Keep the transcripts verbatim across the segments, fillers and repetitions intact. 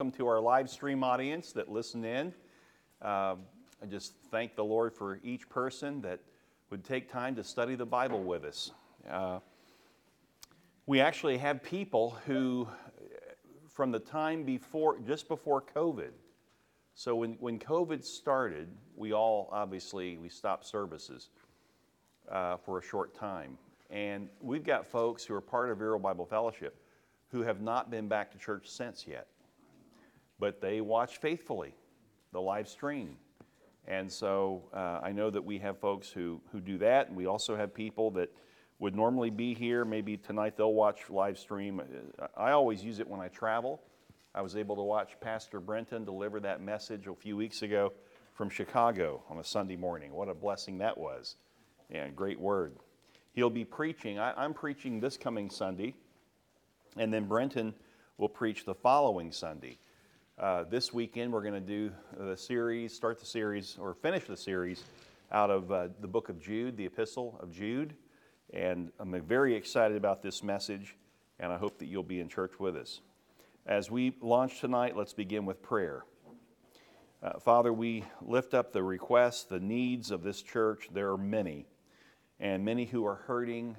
Welcome to our live stream audience that listened in. Uh, I just thank the Lord for each person that would take time to study the Bible with us. Uh, we actually have people who, from the time before, just before COVID, so when, when COVID started, we all obviously, we stopped services uh, for a short time. And we've got folks who are part of Vero Bible Fellowship who have not been back to church since yet. But they watch faithfully the live stream. And so uh, I know that we have folks who, who do that, and we also have people that would normally be here. Maybe tonight they'll watch live stream. I always use it when I travel. I was able to watch Pastor Brenton deliver that message a few weeks ago from Chicago on a Sunday morning. What a blessing that was. Yeah, great word. He'll be preaching. I, I'm preaching this coming Sunday, and then Brenton will preach the following Sunday. Uh, this weekend we're going to do the series, start the series, or finish the series out of uh, the book of Jude, the epistle of Jude, and I'm very excited about this message, and I hope that you'll be in church with us. As we launch tonight, let's begin with prayer. Uh, Father, we lift up the requests, the needs of this church. There are many, and many who are hurting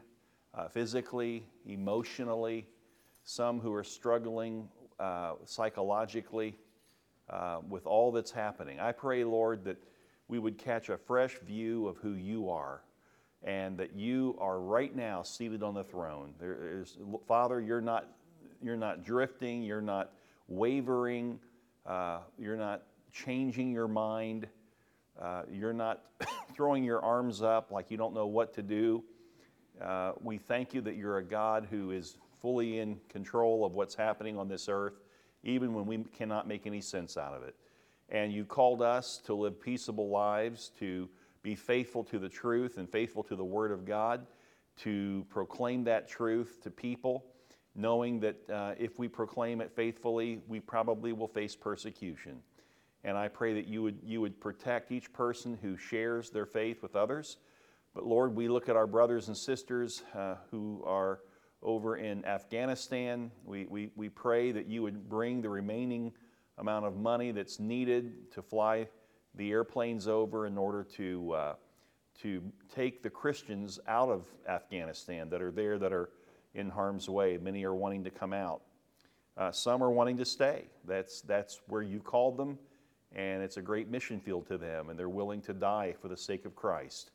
uh, physically, emotionally, some who are struggling Uh, psychologically, uh, with all that's happening. I pray, Lord, that we would catch a fresh view of who you are and that you are right now seated on the throne. There is, Father, you're not, you're not drifting, you're not wavering, uh, you're not changing your mind, uh, you're not throwing your arms up like you don't know what to do. Uh, we thank you that you're a God who is fully in control of what's happening on this earth, even when we cannot make any sense out of it. And you called us to live peaceable lives, to be faithful to the truth and faithful to the Word of God, to proclaim that truth to people, knowing that uh, if we proclaim it faithfully, we probably will face persecution. And I pray that you would, you would protect each person who shares their faith with others. But Lord, we look at our brothers and sisters uh, who are over in Afghanistan. We, we, we pray that you would bring the remaining amount of money that's needed to fly the airplanes over in order to uh, to take the Christians out of Afghanistan that are there, that are in harm's way. Many are wanting to come out. Uh, some are wanting to stay. That's, that's where you called them, and it's a great mission field to them, and they're willing to die for the sake of Christ.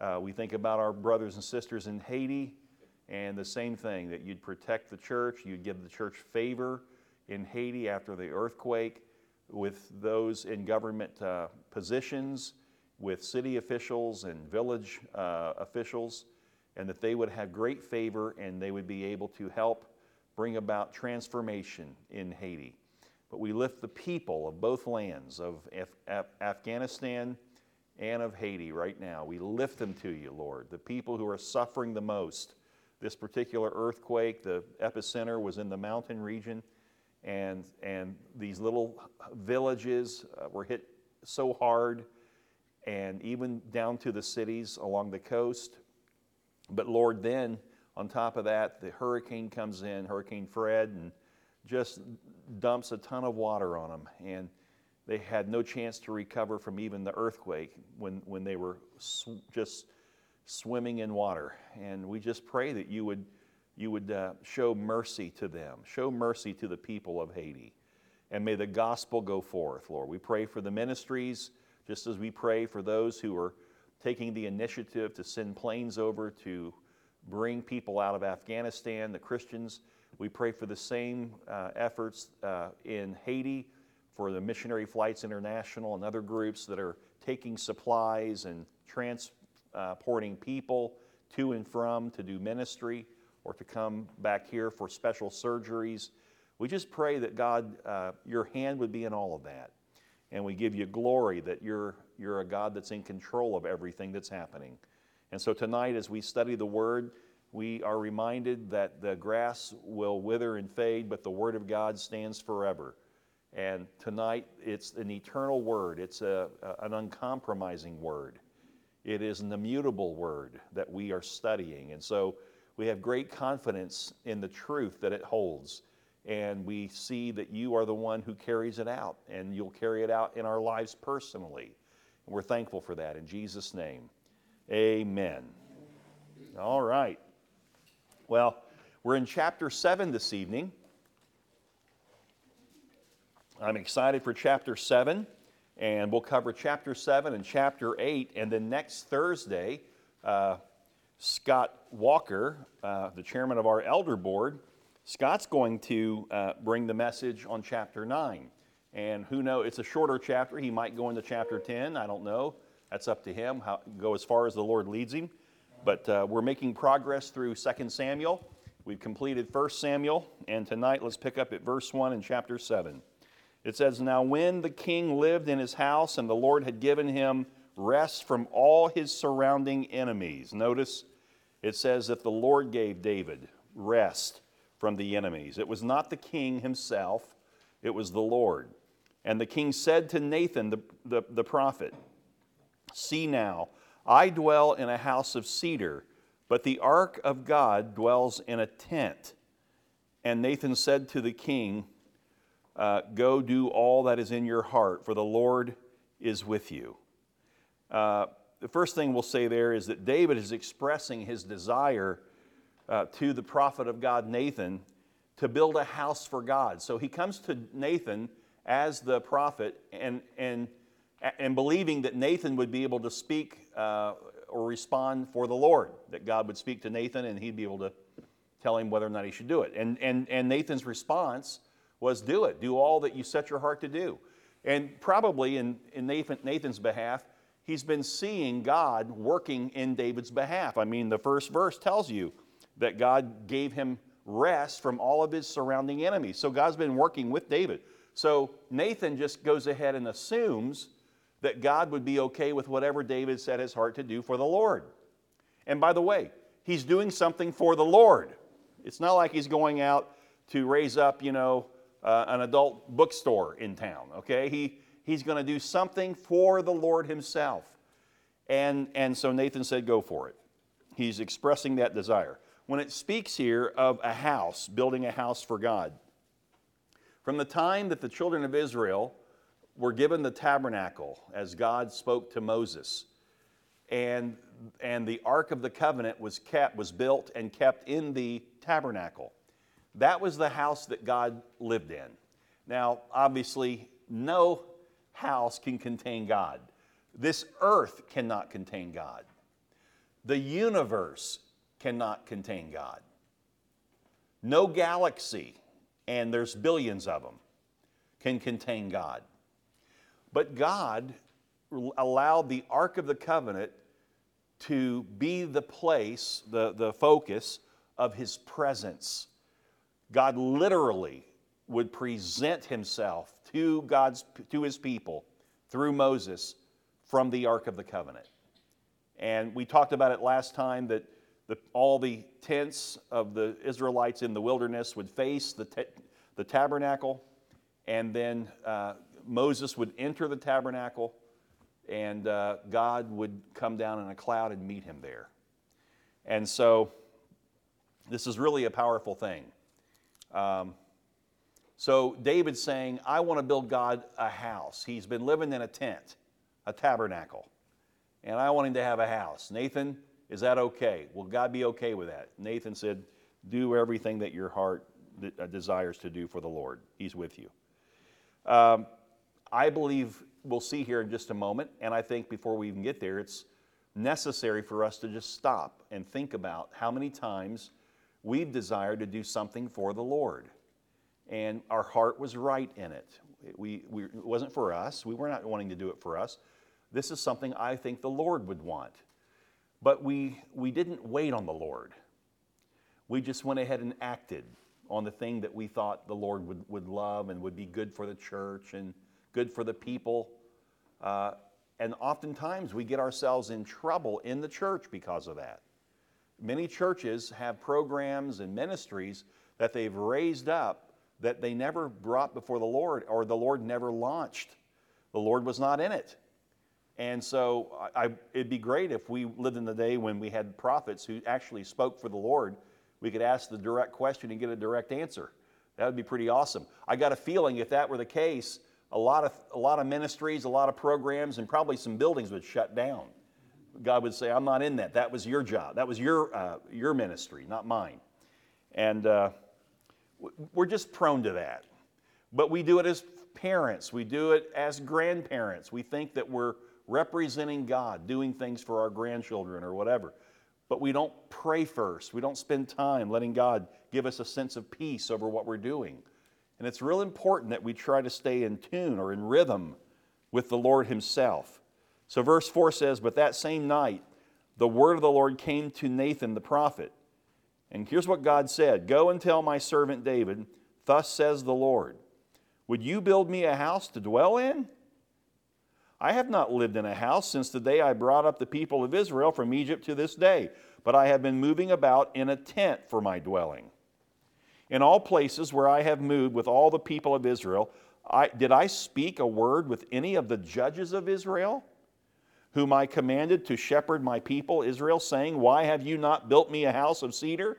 Uh, we think about our brothers and sisters in Haiti, and the same thing, that you'd protect the church, you'd give the church favor in Haiti after the earthquake with those in government uh, positions, with city officials and village uh, officials, and that they would have great favor and they would be able to help bring about transformation in Haiti. But we lift the people of both lands, of Af- Af- Afghanistan and of Haiti right now. We lift them to you, Lord, the people who are suffering the most. This particular earthquake, the epicenter was in the mountain region, and and these little villages uh, were hit so hard, and even down to the cities along the coast. But Lord, then on top of that, the hurricane comes in, Hurricane Fred, and just dumps a ton of water on them, and they had no chance to recover from even the earthquake when, when they were sw- just... swimming in water. And we just pray that you would you would uh, show mercy to them, show mercy to the people of Haiti. And may the gospel go forth, Lord. We pray for the ministries, just as we pray for those who are taking the initiative to send planes over to bring people out of Afghanistan, the Christians. We pray for the same uh, efforts uh, in Haiti, for the Missionary Flights International and other groups that are taking supplies and trans. Uh, porting people to and from to do ministry or to come back here for special surgeries. We just pray that, God, uh, your hand would be in all of that. And we give you glory that you're, you're a God that's in control of everything that's happening. And so tonight, as we study the Word, we are reminded that the grass will wither and fade, but the Word of God stands forever. And tonight, it's an eternal Word. It's a, a, an uncompromising Word. It is an immutable word that we are studying. And so we have great confidence in the truth that it holds. and we see that you are the one who carries it out, and you'll carry it out in our lives personally. And we're thankful for that in Jesus' name. Amen. All right. Well, we're in chapter seven this evening. I'm excited for chapter seven, and we'll cover chapter seven and chapter eight, and then next Thursday, uh, Scott Walker, uh, the chairman of our elder board, Scott's going to uh, bring the message on chapter nine. And who knows, it's a shorter chapter. He might go into chapter ten. I don't know. That's up to him, how, go as far as the Lord leads him. But uh, we're making progress through Second Samuel. We've completed First Samuel, and tonight let's pick up at verse one in chapter seven. It says, "Now when the king lived in his house, and the Lord had given him rest from all his surrounding enemies." Notice it says that the Lord gave David rest from the enemies. It was not the king himself, it was the Lord. "And the king said to Nathan the, the, the prophet, 'See now, I dwell in a house of cedar, but the ark of God dwells in a tent.' And Nathan said to the king, uh, 'Go do all that is in your heart, for the Lord is with you.'" Uh, the first thing we'll say there is that David is expressing his desire uh, to the prophet of God, Nathan, to build a house for God. So he comes to Nathan as the prophet, and and and believing that Nathan would be able to speak uh, or respond for the Lord, that God would speak to Nathan and he'd be able to tell him whether or not he should do it. And, and, and Nathan's response was, "Do it. Do all that you set your heart to do." And probably in, in Nathan, Nathan's behalf, he's been seeing God working in David's behalf. I mean, the first verse tells you that God gave him rest from all of his surrounding enemies. So God's been working with David. So Nathan just goes ahead and assumes that God would be okay with whatever David set his heart to do for the Lord. And by the way, he's doing something for the Lord. It's not like he's going out to raise up, you know, uh, an adult bookstore in town, okay? He He's going to do something for the Lord himself. And, and so Nathan said, "Go for it." He's expressing that desire. When it speaks here of a house, building a house for God, from the time that the children of Israel were given the tabernacle as God spoke to Moses, and, and the Ark of the Covenant was kept, was built and kept in the tabernacle, that was the house that God lived in. Now, obviously, no house can contain God. This earth cannot contain God. The universe cannot contain God. No galaxy, and there's billions of them, can contain God. But God allowed the Ark of the Covenant to be the place, the, the focus of his presence. God literally would present himself to God's, to his people through Moses from the Ark of the Covenant. And we talked about it last time that the, all the tents of the Israelites in the wilderness would face the, te- the tabernacle, and then uh, Moses would enter the tabernacle, and uh, God would come down in a cloud and meet him there. And so this is really a powerful thing. Um, So David's saying, "I want to build God a house." He's been living in a tent, a tabernacle, and I want him to have a house. Nathan, is that okay? Will God be okay with that? Nathan said, "Do everything that your heart desires to do for the Lord. He's with you." Um, I believe we'll see here in just a moment, and I think before we even get there, it's necessary for us to just stop and think about how many times we've desired to do something for the Lord, and our heart was right in it. We, we, it wasn't for us. We were not wanting to do it for us. This is something I think the Lord would want. But we, we didn't wait on the Lord. We just went ahead and acted on the thing that we thought the Lord would, would love and would be good for the church and good for the people. Uh, and oftentimes we get ourselves in trouble in the church because of that. Many churches have programs and ministries that they've raised up that they never brought before the Lord, or the Lord never launched. The Lord was not in it. And so I, it'd be great if we lived in the day when we had prophets who actually spoke for the Lord. We could ask the direct question and get a direct answer. That would be pretty awesome. I got a feeling if that were the case, a lot of a lot of ministries, a lot of programs, and probably some buildings would shut down. God would say, I'm not in that. That was your job. That was your uh, your ministry, not mine. And uh, we're just prone to that. But we do it as parents. We do it as grandparents. We think that we're representing God, doing things for our grandchildren or whatever. But we don't pray first. We don't spend time letting God give us a sense of peace over what we're doing. And it's real important that we try to stay in tune or in rhythm with the Lord himself. So verse four says, but that same night, the word of the Lord came to Nathan the prophet. And here's what God said, go and tell my servant David, thus says the Lord, would you build me a house to dwell in? I have not lived in a house since the day I brought up the people of Israel from Egypt to this day, but I have been moving about in a tent for my dwelling. In all places where I have moved with all the people of Israel, I, did I speak a word with any of the judges of Israel, whom I commanded to shepherd my people Israel, saying, why have you not built me a house of cedar?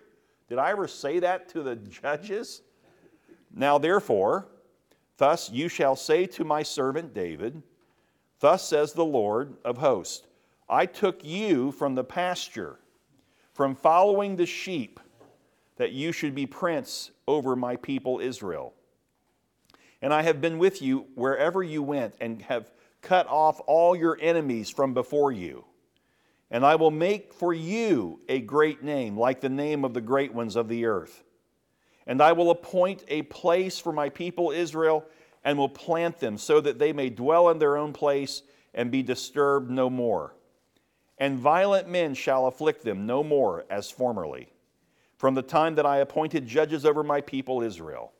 Did I ever say that to the judges? Now therefore, thus you shall say to my servant David, thus says the Lord of hosts, I took you from the pasture, from following the sheep, that you should be prince over my people Israel. And I have been with you wherever you went, and have cut off all your enemies from before you. And I will make for you a great name, like the name of the great ones of the earth. And I will appoint a place for my people Israel, and will plant them so that they may dwell in their own place and be disturbed no more. And violent men shall afflict them no more as formerly, from the time that I appointed judges over my people Israel.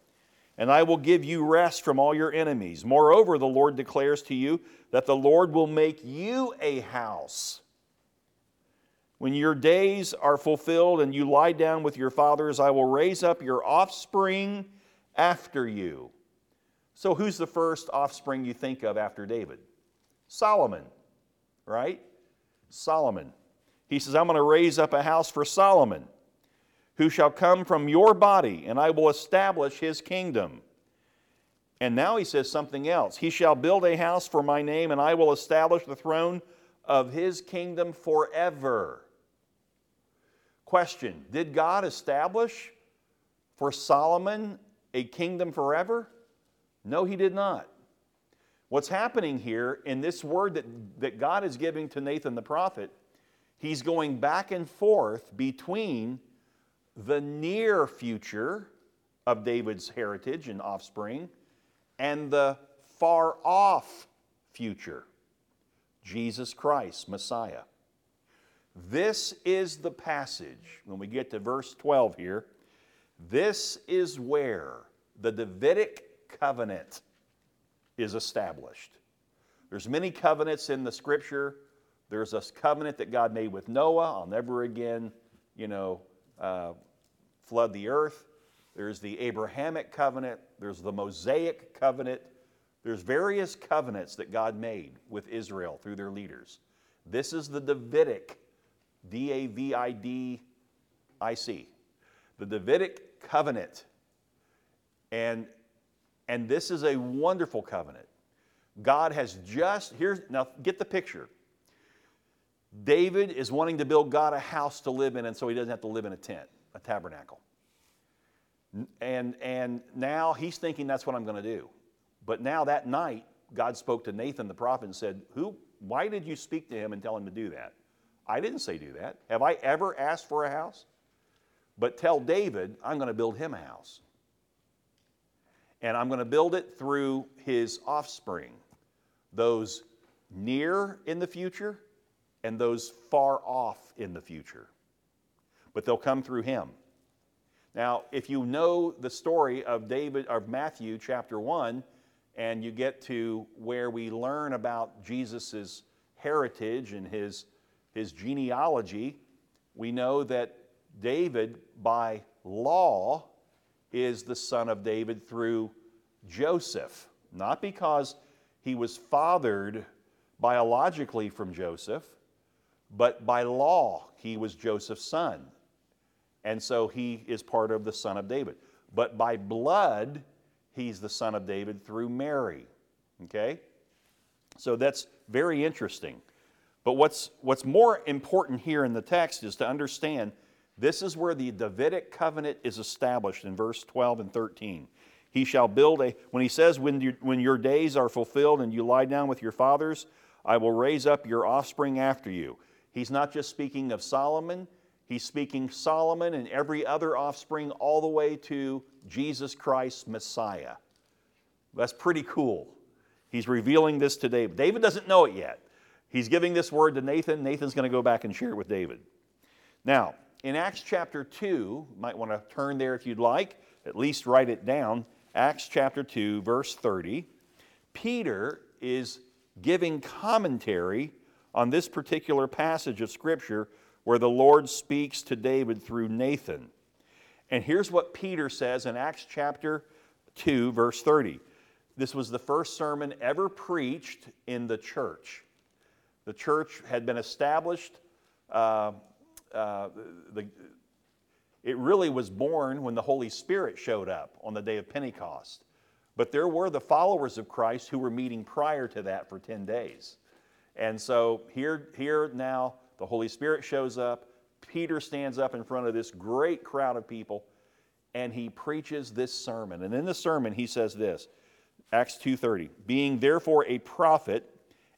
And I will give you rest from all your enemies. Moreover, the Lord declares to you that the Lord will make you a house. When your days are fulfilled and you lie down with your fathers, I will raise up your offspring after you. So who's the first offspring you think of after David? Solomon, right? Solomon. He says, I'm going to raise up a house for Solomon, who shall come from your body, and I will establish his kingdom. And now he says something else. He shall build a house for my name, and I will establish the throne of his kingdom forever. Question, did God establish for Solomon a kingdom forever? No, he did not. What's happening here in this word that, that God is giving to Nathan the prophet, he's going back and forth between the near future of David's heritage and offspring and the far off future, Jesus Christ, Messiah. This is the passage, when we get to verse twelve here, this is where the Davidic covenant is established. There's many covenants in the scripture. There's a covenant that God made with Noah. I'll never again, you know, uh, flood the earth. There's the Abrahamic covenant. There's the Mosaic covenant. There's various covenants that God made with Israel through their leaders. This is the Davidic, D A V I D I C, the Davidic covenant. And And this is a wonderful covenant. God has just, here's, now get the picture. David is wanting to build God a house to live in, and so he doesn't have to live in a tent, a tabernacle. And, and now he's thinking that's what I'm going to do. But now that night, God spoke to Nathan the prophet and said, "Who? Why did you speak to him and tell him to do that? I didn't say do that. Have I ever asked for a house? But tell David, I'm going to build him a house. And I'm going to build it through his offspring, those near in the future and those far off in the future. But they'll come through him." Now, if you know the story of David, of Matthew chapter one, and you get to where we learn about Jesus' heritage and his, his genealogy, we know that David, by law, is the son of David through Joseph, not because he was fathered biologically from Joseph, but by law he was Joseph's son. And so he is part of the son of David. but by blood he's the son of David through Mary. Okay? So that's very interesting. But what's, what's more important here in the text is to understand this is where the Davidic covenant is established in verse twelve and thirteen. He shall build a, when he says, when, you, when your days are fulfilled and you lie down with your fathers, I will raise up your offspring after you. He's not just speaking of Solomon. He's speaking Solomon and every other offspring all the way to Jesus Christ, Messiah. That's pretty cool. He's revealing this to David. David doesn't know it yet. He's giving this word to Nathan. Nathan's going to go back and share it with David. Now, in Acts chapter two, you might want to turn there if you'd like, at least write it down. Acts chapter two, verse thirty. Peter is giving commentary on this particular passage of Scripture where the Lord speaks to David through Nathan. And here's what Peter says in Acts chapter two, verse thirty. This was the first sermon ever preached in the church. The church had been established. Uh, uh, the, it really was born when the Holy Spirit showed up on the day of Pentecost. But there were the followers of Christ who were meeting prior to that for ten days. And so here, here now, the Holy Spirit shows up. Peter stands up in front of this great crowd of people, and he preaches this sermon. And in the sermon, he says this, Acts two thirty, being therefore a prophet,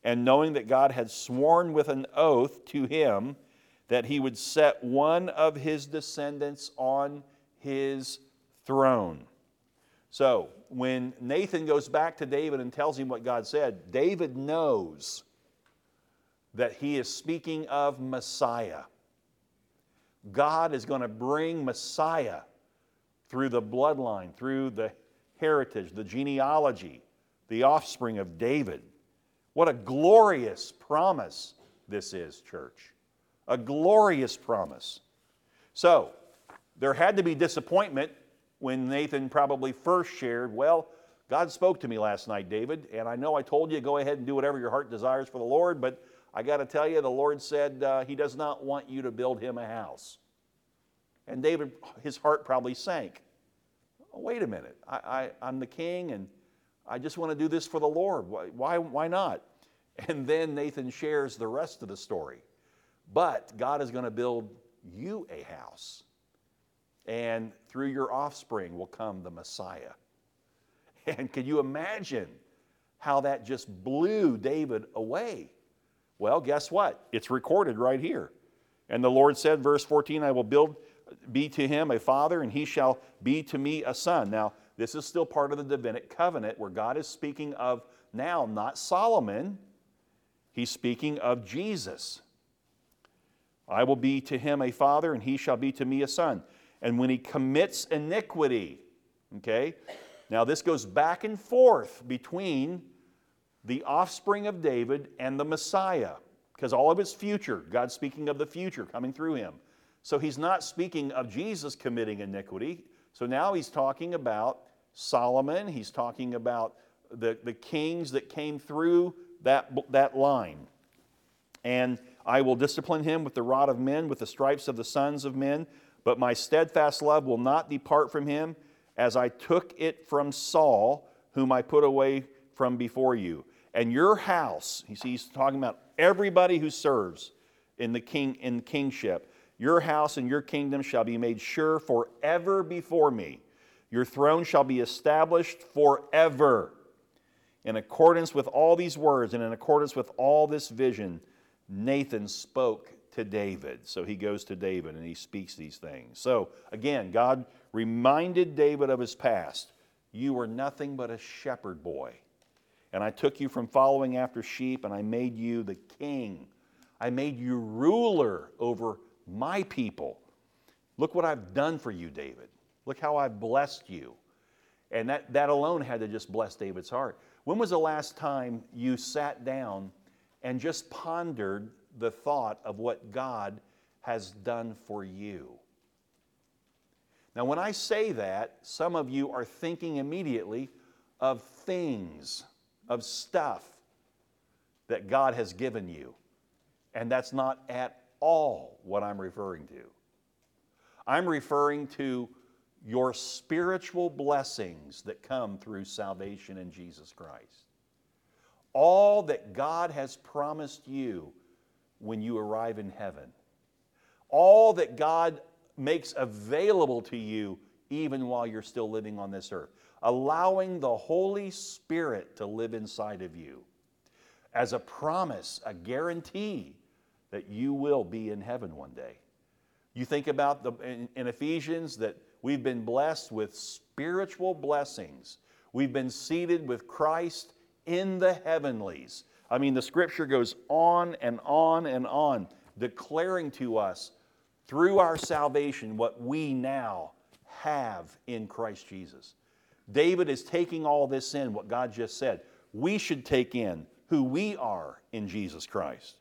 and knowing that God had sworn with an oath to him that he would set one of his descendants on his throne. So when Nathan goes back to David and tells him what God said, David knows that he is speaking of Messiah. God is going to bring Messiah through the bloodline, through the heritage, the genealogy, the offspring of David. What a glorious promise this is, church. A glorious promise. So, there had to be disappointment when Nathan probably first shared, well, God spoke to me last night, David, and I know I told you, go ahead and do whatever your heart desires for the Lord, but I got to tell you, the Lord said uh, he does not want you to build him a house. And David, his heart probably sank. Oh, wait a minute, I, I, I'm the king and I just want to do this for the Lord. Why, why, why not? And then Nathan shares the rest of the story. But God is going to build you a house. And through your offspring will come the Messiah. And can you imagine how that just blew David away? Well, guess what? It's recorded right here. And the Lord said, verse fourteen, I will build, be to him a father, and he shall be to me a son. Now, this is still part of the Davidic covenant where God is speaking of now, not Solomon. He's speaking of Jesus. I will be to him a father, and he shall be to me a son. And when he commits iniquity, okay? Now this goes back and forth between the offspring of David and the Messiah, because all of his future, God's speaking of the future coming through him. So he's not speaking of Jesus committing iniquity. So now he's talking about Solomon. He's talking about the, the kings that came through that, that line. And I will discipline him with the rod of men, with the stripes of the sons of men, but my steadfast love will not depart from him, as I took it from Saul, whom I put away from before you. And your house, you see, he's talking about everybody who serves in the king in kingship. Your house and your kingdom shall be made sure forever before me. Your throne shall be established forever. In accordance with all these words and in accordance with all this vision, Nathan spoke to David. So he goes to David and he speaks these things. So again, God reminded David of his past. You were nothing but a shepherd boy. And I took you from following after sheep and I made you the king. I made you ruler over my people. Look what I've done for you, David. Look how I've blessed you. And that, that alone had to just bless David's heart. When was the last time you sat down and just pondered the thought of what God has done for you? Now, when I say that, some of you are thinking immediately of things, of stuff that God has given you. And that's not at all what I'm referring to. I'm referring to your spiritual blessings that come through salvation in Jesus Christ. All that God has promised you when you arrive in heaven. All that God makes available to you even while you're still living on this earth. Allowing the Holy Spirit to live inside of you as a promise, a guarantee that you will be in heaven one day. You think about the, in, in Ephesians that we've been blessed with spiritual blessings. We've been seated with Christ in the heavenlies. I mean, the scripture goes on and on and on, declaring to us through our salvation what we now have in Christ Jesus. David is taking all this in, what God just said. We should take in who we are in Jesus Christ.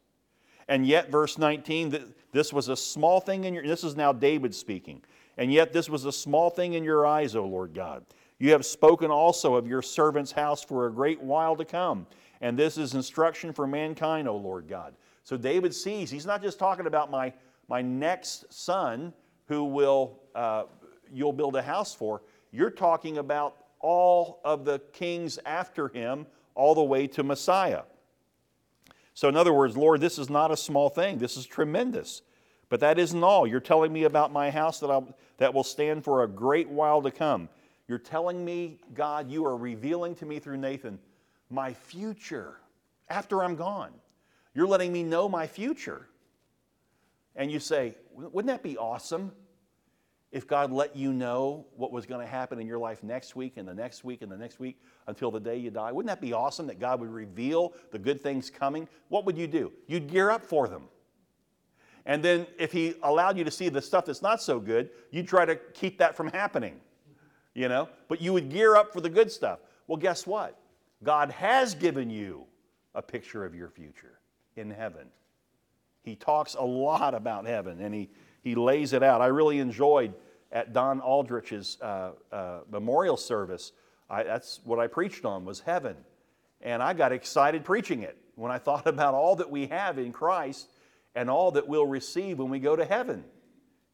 And yet, verse nineteen, this was a small thing in your... This is now David speaking. And yet this was a small thing in your eyes, O Lord God. You have spoken also of your servant's house for a great while to come. And this is instruction for mankind, O Lord God. So David sees, he's not just talking about my, my next son who will uh, you'll build a house for. You're talking about all of the kings after him, all the way to Messiah. So in other words, Lord, this is not a small thing. This is tremendous. But that isn't all. You're telling me about my house that, I'll, that will stand for a great while to come. You're telling me, God, you are revealing to me through Nathan my future after I'm gone. You're letting me know my future. And you say, wouldn't that be awesome if God let you know what was going to happen in your life next week and the next week and the next week until the day you die? Wouldn't that be awesome that God would reveal the good things coming? What would you do? You'd gear up for them. And then if he allowed you to see the stuff that's not so good, you'd try to keep that from happening, you know? But you would gear up for the good stuff. Well, guess what? God has given you a picture of your future in heaven. He talks a lot about heaven, and he, he lays it out. I really enjoyed at Don Aldrich's uh, uh, memorial service, I, that's what I preached on was heaven. And I got excited preaching it when I thought about all that we have in Christ and all that we'll receive when we go to heaven.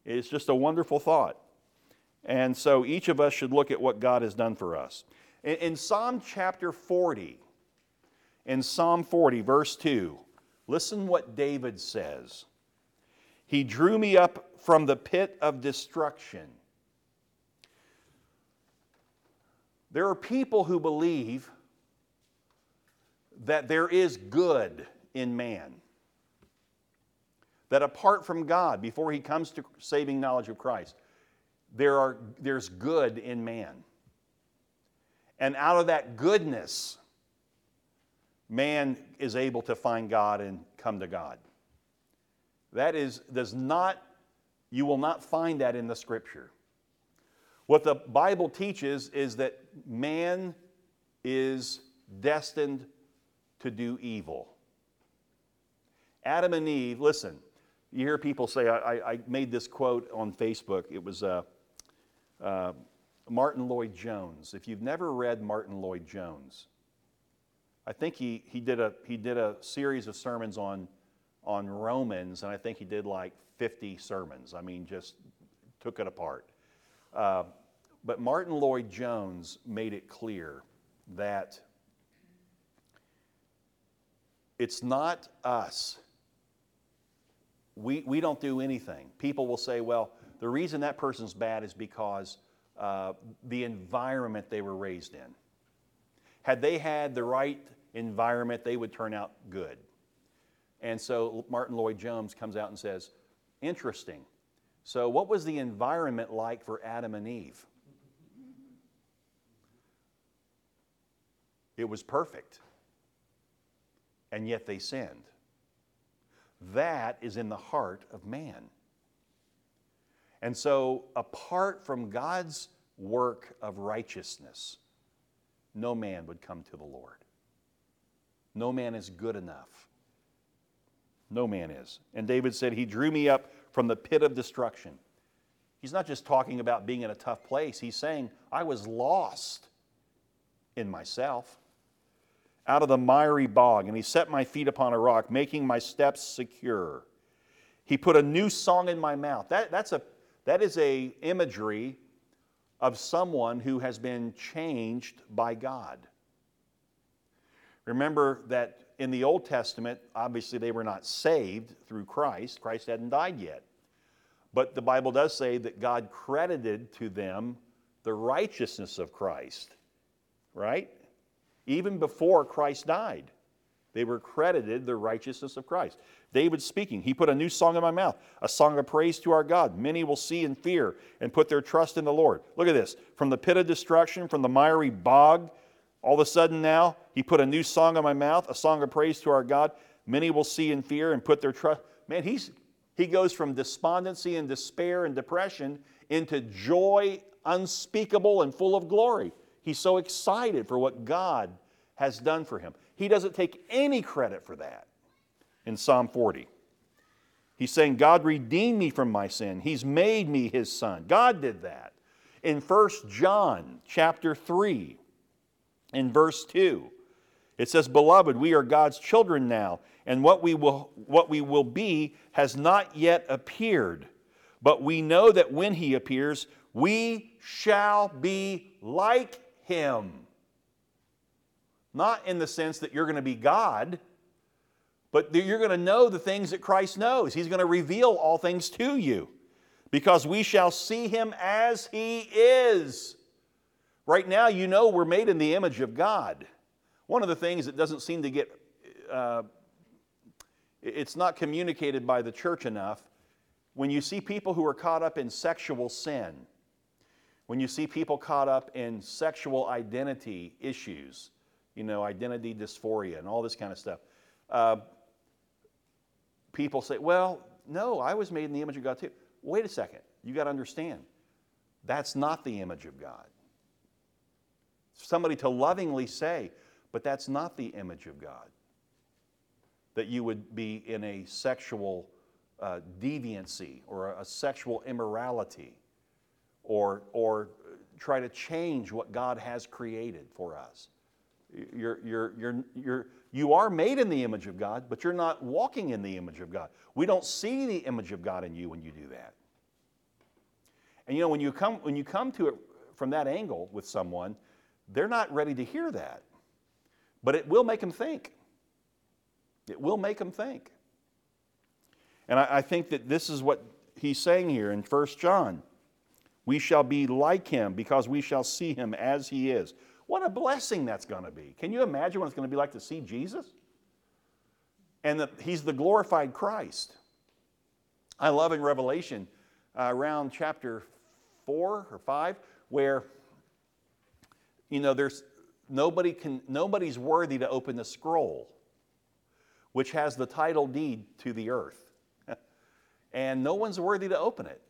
It's just a wonderful thought. And so each of us should look at what God has done for us. In, in Psalm chapter forty, in Psalm forty, verse two, listen what David says. He drew me up from the pit of destruction. There are people who believe that there is good in man. That apart from God, before he comes to saving knowledge of Christ, there are, there's good in man. And out of that goodness, man is able to find God and come to God. That is, does not, you will not find that in the Scripture. What the Bible teaches is that man is destined to do evil. Adam and Eve, listen. You hear people say, I, I made this quote on Facebook. It was uh, uh, Martin Lloyd-Jones. If you've never read Martin Lloyd-Jones, I think he, he, did a, he did a series of sermons on, on Romans, and I think he did like fifty sermons. I mean, just took it apart. Uh, but Martin Lloyd-Jones made it clear that it's not us. We we don't do anything. People will say, well, the reason that person's bad is because uh, the environment they were raised in. Had they had the right environment, they would turn out good. And so Martin Lloyd-Jones comes out and says, interesting. So what was the environment like for Adam and Eve? It was perfect. And yet they sinned. That is in the heart of man. And so, apart from God's work of righteousness, no man would come to the Lord. No man is good enough. No man is. And David said, he drew me up from the pit of destruction. He's not just talking about being in a tough place. He's saying, I was lost in myself. Out of the miry bog, and he set my feet upon a rock, making my steps secure. He put a new song in my mouth. That, that's a, that is a imagery of someone who has been changed by God. Remember that in the Old Testament, obviously they were not saved through Christ. Christ hadn't died yet. But the Bible does say that God credited to them the righteousness of Christ, right? Even before Christ died, they were credited the righteousness of Christ. David speaking, he put a new song in my mouth, a song of praise to our God. Many will see and fear and put their trust in the Lord. Look at this. From the pit of destruction, from the miry bog, all of a sudden now, he put a new song in my mouth, a song of praise to our God. Many will see and fear and put their trust. Man, he's, he goes from despondency and despair and depression into joy unspeakable and full of glory. He's so excited for what God has done for him. He doesn't take any credit for that. In Psalm forty, he's saying, God redeemed me from my sin. He's made me his son. God did that. In First John chapter three, in verse two, it says, Beloved, we are God's children now, and what we will, what we will be has not yet appeared. But we know that when he appears, we shall be like him. Not in the sense that you're going to be God, but you're going to know the things that Christ knows. He's going to reveal all things to you because we shall see him as he is. Right now, you know we're made in the image of God. One of the things that doesn't seem to get, uh, it's not communicated by the church enough, when you see people who are caught up in sexual sin, when you see people caught up in sexual identity issues, you know, identity dysphoria and all this kind of stuff, uh, people say, well, no, I was made in the image of God too. Wait a second. You got to understand, that's not the image of God. Somebody to lovingly say, but that's not the image of God, that you would be in a sexual uh, deviancy or a, a sexual immorality or, or try to change what God has created for us. You're, you're, you're, you're, you are made in the image of God, but you're not walking in the image of God. We don't see the image of God in you when you do that. And you know, when you come, when you come to it from that angle with someone, they're not ready to hear that. But it will make them think. It will make them think. And I, I think that this is what he's saying here in First John. We shall be like him because we shall see him as he is. What a blessing that's going to be. Can you imagine what it's going to be like to see Jesus? And that he's the glorified Christ. I love in Revelation uh, around chapter four or five where, you know, there's nobody can, nobody's worthy to open the scroll, which has the title deed to the earth. And no one's worthy to open it.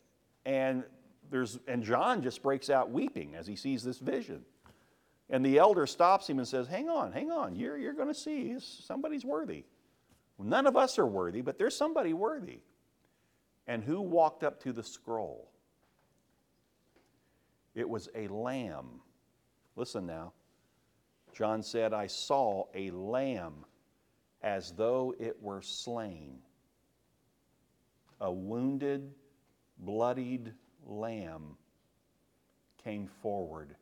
And there's, and John just breaks out weeping as he sees this vision. And the elder stops him and says, hang on, hang on, you're, you're going to see somebody's worthy. Well, none of us are worthy, but there's somebody worthy. And who walked up to the scroll? It was a lamb. Listen now. John said, I saw a lamb as though it were slain. A wounded, bloodied lamb came forward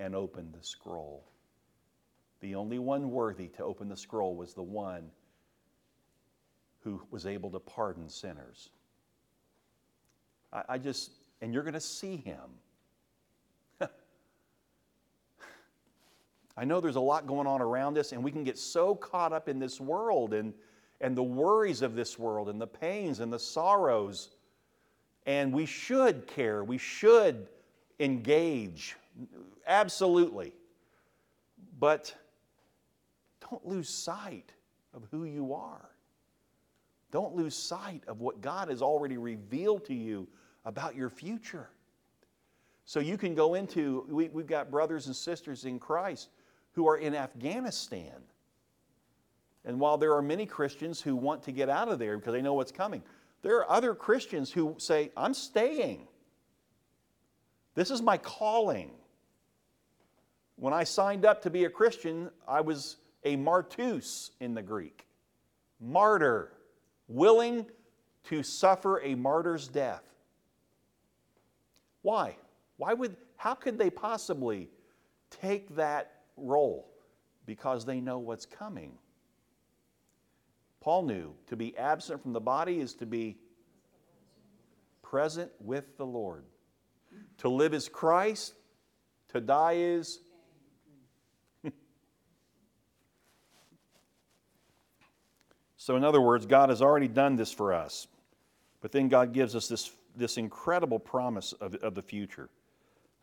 and opened the scroll. The only one worthy to open the scroll was the one who was able to pardon sinners. I, I just, and you're going to see him. I know there's a lot going on around us, and we can get so caught up in this world and, and the worries of this world and the pains and the sorrows, and we should care, we should engage. Absolutely. But don't lose sight of who you are. Don't lose sight of what God has already revealed to you about your future. So you can go into, we, we've got brothers and sisters in Christ who are in Afghanistan. And while there are many Christians who want to get out of there because they know what's coming, there are other Christians who say, I'm staying. This is my calling. When I signed up to be a Christian, I was a martus in the Greek. Martyr, willing to suffer a martyr's death. Why? Why would, How could they possibly take that role? Because they know what's coming. Paul knew to be absent from the body is to be present with the Lord. To live is Christ, to die is... So in other words, God has already done this for us. But then God gives us this, this incredible promise of, of the future,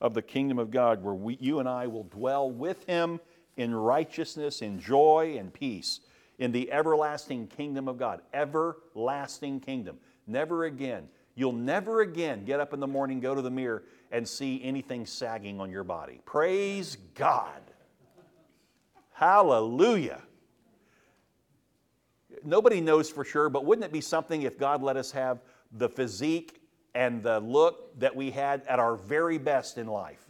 of the kingdom of God, where we, you and I will dwell with Him in righteousness, in joy, and peace, in the everlasting kingdom of God. Everlasting kingdom. Never again. You'll never again get up in the morning, go to the mirror, and see anything sagging on your body. Praise God. Hallelujah. Nobody knows for sure, but wouldn't it be something if God let us have the physique and the look that we had at our very best in life?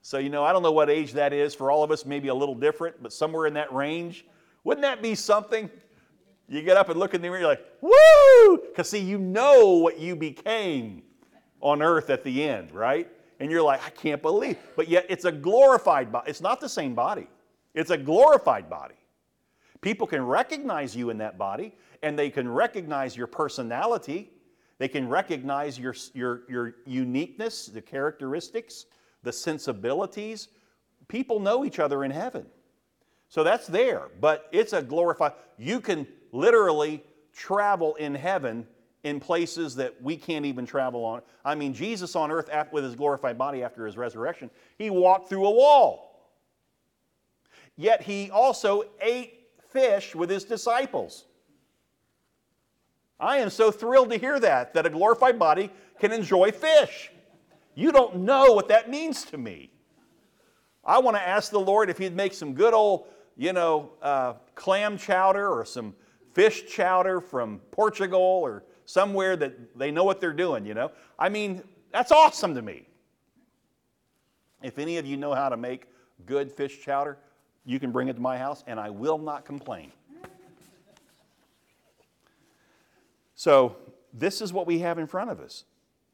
So, you know, I don't know what age that is. For all of us, maybe a little different, but somewhere in that range. Wouldn't that be something? You get up and look in the mirror, you're like, woo! Because, see, you know what you became on earth at the end, right? And you're like, I can't believe. But yet, it's a glorified body. It's not the same body. It's a glorified body. People can recognize you in that body, and they can recognize your personality. They can recognize your, your, your uniqueness, the characteristics, the sensibilities. People know each other in heaven. So that's there, but it's a glorified... You can literally travel in heaven in places that we can't even travel on. I mean, Jesus on earth after, with His glorified body after His resurrection, He walked through a wall. Yet He also ate fish with His disciples. I am so thrilled to hear that, that a glorified body can enjoy fish. You don't know what that means to me. I want to ask the Lord if He'd make some good old, you know, uh, clam chowder or some fish chowder from Portugal or somewhere that they know what they're doing, you know. I mean, that's awesome to me. If any of you know how to make good fish chowder, you can bring it to my house, and I will not complain. So this is what we have in front of us,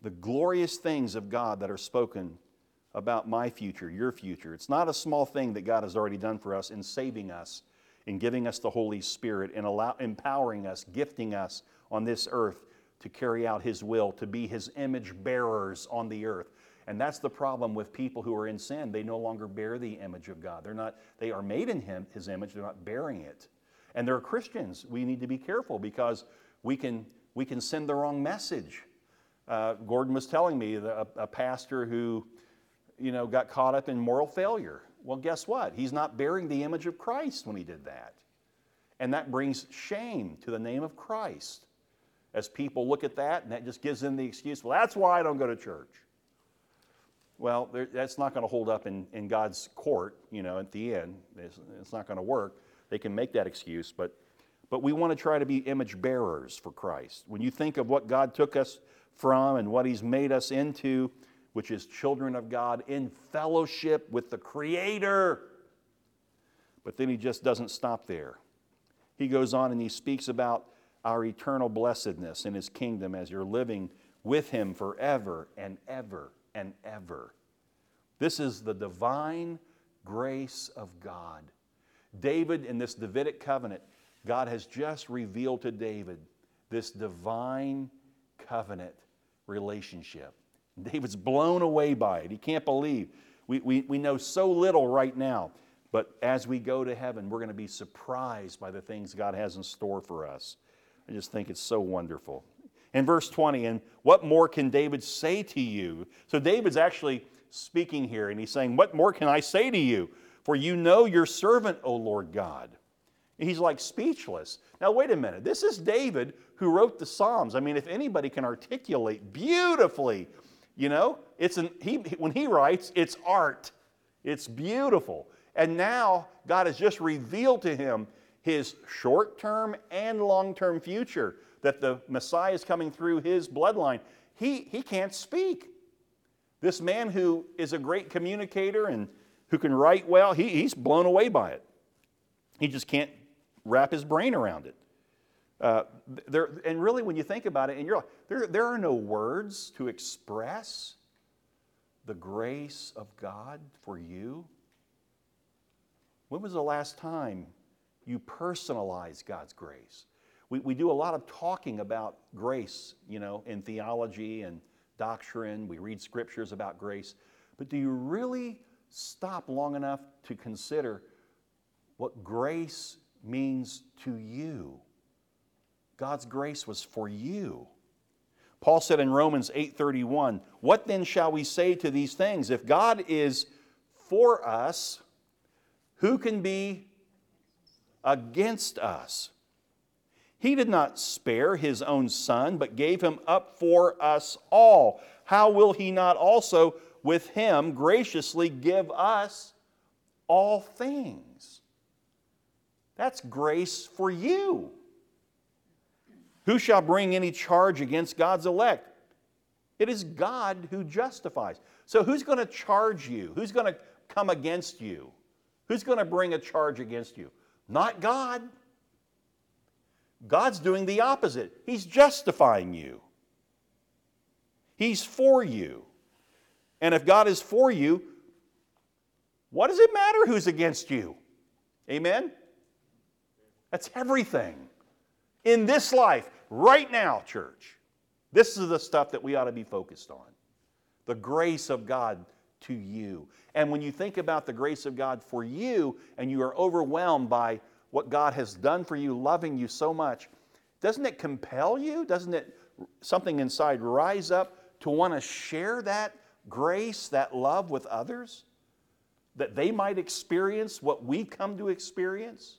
the glorious things of God that are spoken about my future, your future. It's not a small thing that God has already done for us in saving us, in giving us the Holy Spirit, in allow, empowering us, gifting us on this earth to carry out His will, to be His image bearers on the earth. And that's the problem with people who are in sin. They no longer bear the image of God. They're not, they are made in Him, His image. They're not bearing it. And they're Christians. We need to be careful because we can, we can send the wrong message. Uh, Gordon was telling me that a, a pastor who, you know, got caught up in moral failure. Well, guess what? He's not bearing the image of Christ when he did that. And that brings shame to the name of Christ. As people look at that, and that just gives them the excuse, well, that's why I don't go to church. Well, there, that's not going to hold up in, in God's court, you know, at the end. It's, it's not going to work. They can make that excuse, but, but we want to try to be image bearers for Christ. When you think of what God took us from and what He's made us into, which is children of God in fellowship with the Creator. But then He just doesn't stop there. He goes on and He speaks about our eternal blessedness in His kingdom as you're living with Him forever and ever and ever. This is the divine grace of God. David, in this Davidic covenant, God has just revealed to David this divine covenant relationship. David's blown away by it. He can't believe. We, we, we know so little right now, but as we go to heaven, we're going to be surprised by the things God has in store for us. I just think it's so wonderful. In verse twenty, and what more can David say to you? So David's actually speaking here, and he's saying, what more can I say to you? For you know your servant, O Lord God. And he's like speechless. Now, wait a minute. This is David who wrote the Psalms. I mean, if anybody can articulate beautifully, you know, it's an, he, when he writes, it's art. It's beautiful. And now God has just revealed to him His short-term and long-term future, that the Messiah is coming through His bloodline. He, he can't speak. This man who is a great communicator and who can write well, he, he's blown away by it. He just can't wrap his brain around it. Uh, there, and really, when you think about it, and you're like, there, there are no words to express the grace of God for you? When was the last time you personalized God's grace? We, we do a lot of talking about grace, you know, in theology and doctrine. We read scriptures about grace. But do you really stop long enough to consider what grace means to you? God's grace was for you. Paul said in Romans eight thirty-one, "What then shall we say to these things? If God is for us, who can be against us? He did not spare His own Son, but gave Him up for us all. How will He not also with Him graciously give us all things?" That's grace for you. "Who shall bring any charge against God's elect? It is God who justifies." So who's going to charge you? Who's going to come against you? Who's going to bring a charge against you? Not God. God's doing the opposite. He's justifying you. He's for you. And if God is for you, what does it matter who's against you? Amen? That's everything. In this life, right now, church, this is the stuff that we ought to be focused on. The grace of God to you. And when you think about the grace of God for you, and you are overwhelmed by what God has done for you, loving you so much, doesn't it compel you? Doesn't it, something inside rise up to want to share that grace, that love with others? That they might experience what we come to experience?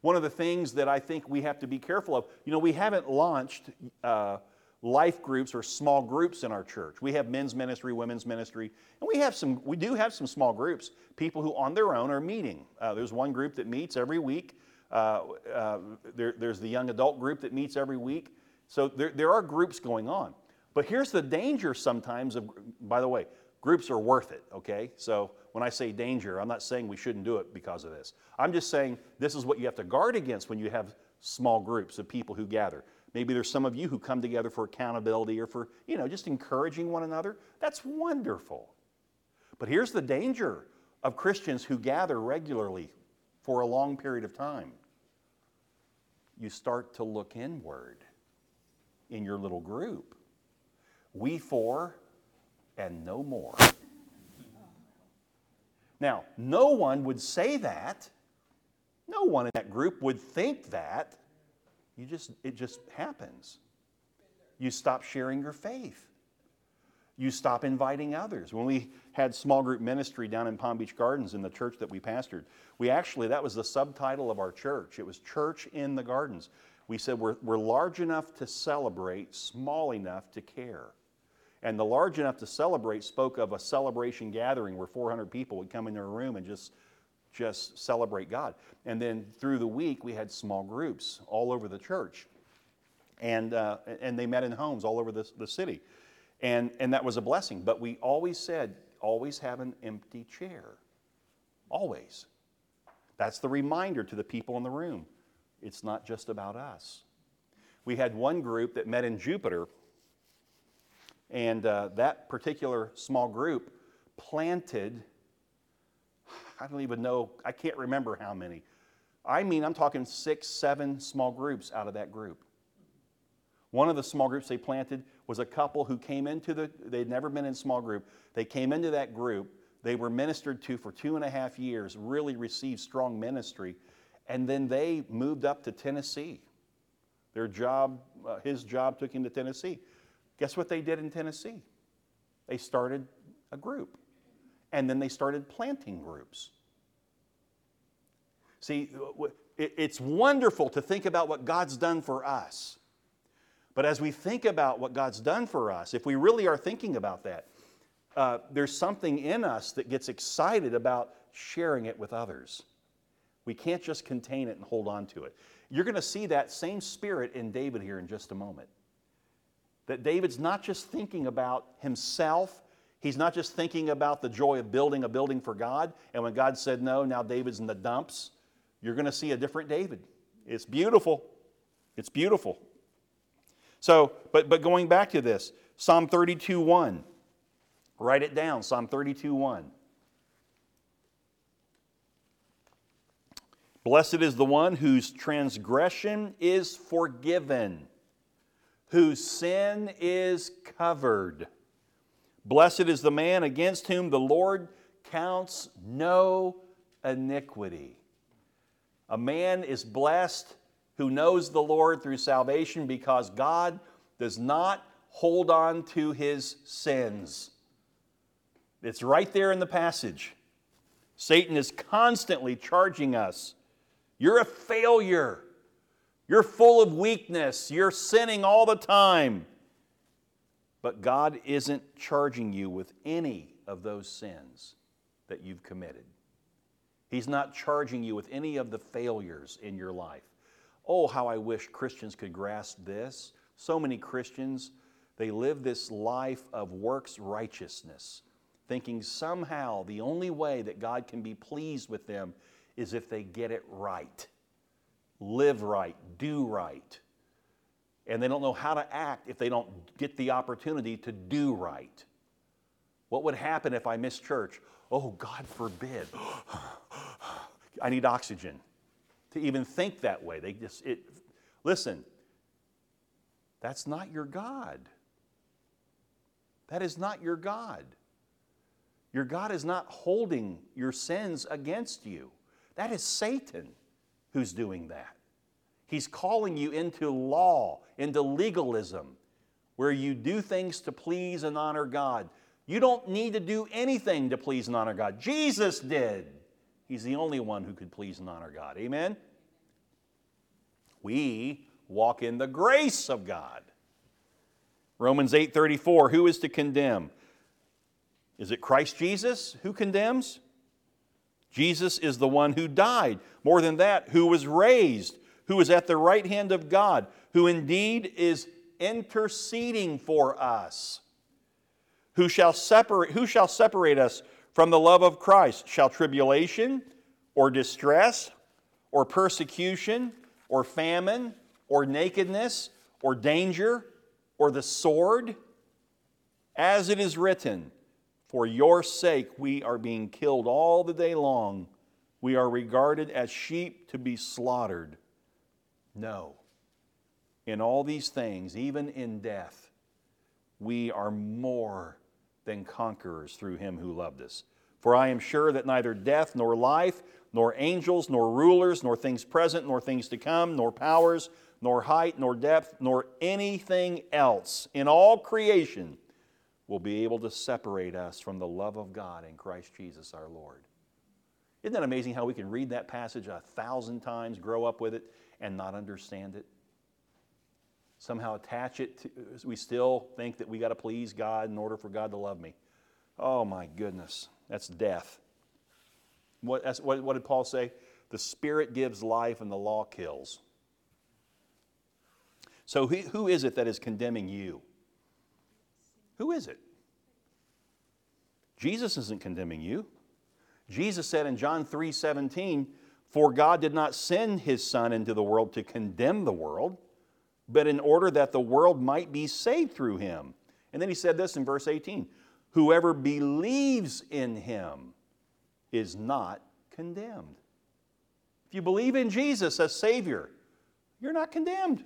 One of the things that I think we have to be careful of, you know, we haven't launched uh, life groups or small groups in our church. We have men's ministry, women's ministry, and we have some. We do have some small groups, people who on their own are meeting. Uh, there's one group that meets every week. Uh, uh, there, there's the young adult group that meets every week. So there, there are groups going on. But here's the danger sometimes of, by the way, groups are worth it, okay? So when I say danger, I'm not saying we shouldn't do it because of this. I'm just saying this is what you have to guard against when you have small groups of people who gather. Maybe there's some of you who come together for accountability or for, you know, just encouraging one another. That's wonderful. But here's the danger of Christians who gather regularly for a long period of time. You start to look inward in your little group. We four... and no more. Now, no one would say that. No one in that group would think that. You just, it just happens. You stop sharing your faith. You stop inviting others. When we had small group ministry down in Palm Beach Gardens in the church that we pastored, we actually, that was the subtitle of our church. It was Church in the Gardens. We said we're, we're large enough to celebrate, small enough to care. And the large enough to celebrate spoke of a celebration gathering where four hundred people would come into a room and just, just celebrate God. And then through the week, we had small groups all over the church. And uh, and they met in homes all over the, the city. And, and that was a blessing. But we always said, always have an empty chair. Always. That's the reminder to the people in the room. It's not just about us. We had one group that met in Jupiter. And uh, that particular small group planted, I don't even know, I can't remember how many. I mean, I'm talking six, seven small groups out of that group. One of the small groups they planted was a couple who came into the, they'd never been in small group. They came into that group. They were ministered to for two and a half years, really received strong ministry. And then they moved up to Tennessee. Their job, uh, his job took him to Tennessee. Guess what they did in Tennessee? They started a group, and then they started planting groups. See, it's wonderful to think about what God's done for us. But as we think about what God's done for us, if we really are thinking about that, uh, there's something in us that gets excited about sharing it with others. We can't just contain it and hold on to it. You're going to see that same spirit in David here in just a moment. That David's not just thinking about himself. He's not just thinking about the joy of building a building for God. And when God said no, now David's in the dumps. You're going to see a different David. It's beautiful. It's beautiful. So, but but going back to this, Psalm thirty-two one. Write it down, Psalm thirty-two, one. Blessed is the one whose transgression is forgiven, whose sin is covered. Blessed is the man against whom the Lord counts no iniquity. A man is blessed who knows the Lord through salvation because God does not hold on to his sins. It's right there in the passage. Satan is constantly charging us. You're a failure. You're full of weakness. You're sinning all the time. But God isn't charging you with any of those sins that you've committed. He's not charging you with any of the failures in your life. Oh, how I wish Christians could grasp this. So many Christians, they live this life of works righteousness, thinking somehow the only way that God can be pleased with them is if they get it right, live right, do right. And they don't know how to act if they don't get the opportunity to do right. What would happen if I miss church? Oh, God forbid. I need oxygen to even think that way. They just it. Listen, that's not your God. That is not your God. Your God is not holding your sins against you. That is Satan who's doing that. He's calling you into law, into legalism, where you do things to please and honor God. You don't need to do anything to please and honor God. Jesus did. He's the only one who could please and honor God. Amen? We walk in the grace of God. Romans eight thirty-four, who is to condemn? Is it Christ Jesus who condemns? Jesus is the one who died. More than that, who was raised, who is at the right hand of God, who indeed is interceding for us. Who shall separate, who shall separate us from the love of Christ? Shall tribulation, or distress, or persecution, or famine, or nakedness, or danger, or the sword? As it is written, for your sake we are being killed all the day long. We are regarded as sheep to be slaughtered. No, in all these things, even in death, we are more than conquerors through him who loved us. For I am sure that neither death nor life, nor angels, nor rulers, nor things present, nor things to come, nor powers, nor height, nor depth, nor anything else in all creation will be able to separate us from the love of God in Christ Jesus our Lord. Isn't that amazing how we can read that passage a thousand times, grow up with it, and not understand it? Somehow attach it to, we still think that we got to please God in order for God to love me. Oh my goodness, that's death. What, that's, what, what did Paul say? The Spirit gives life and the law kills. So who, who is it that is condemning you? Who is it? Jesus isn't condemning you. Jesus said in John three seventeen, for God did not send his Son into the world to condemn the world, but in order that the world might be saved through him. And then he said this in verse eighteen, whoever believes in him is not condemned. If you believe in Jesus as Savior, you're not condemned.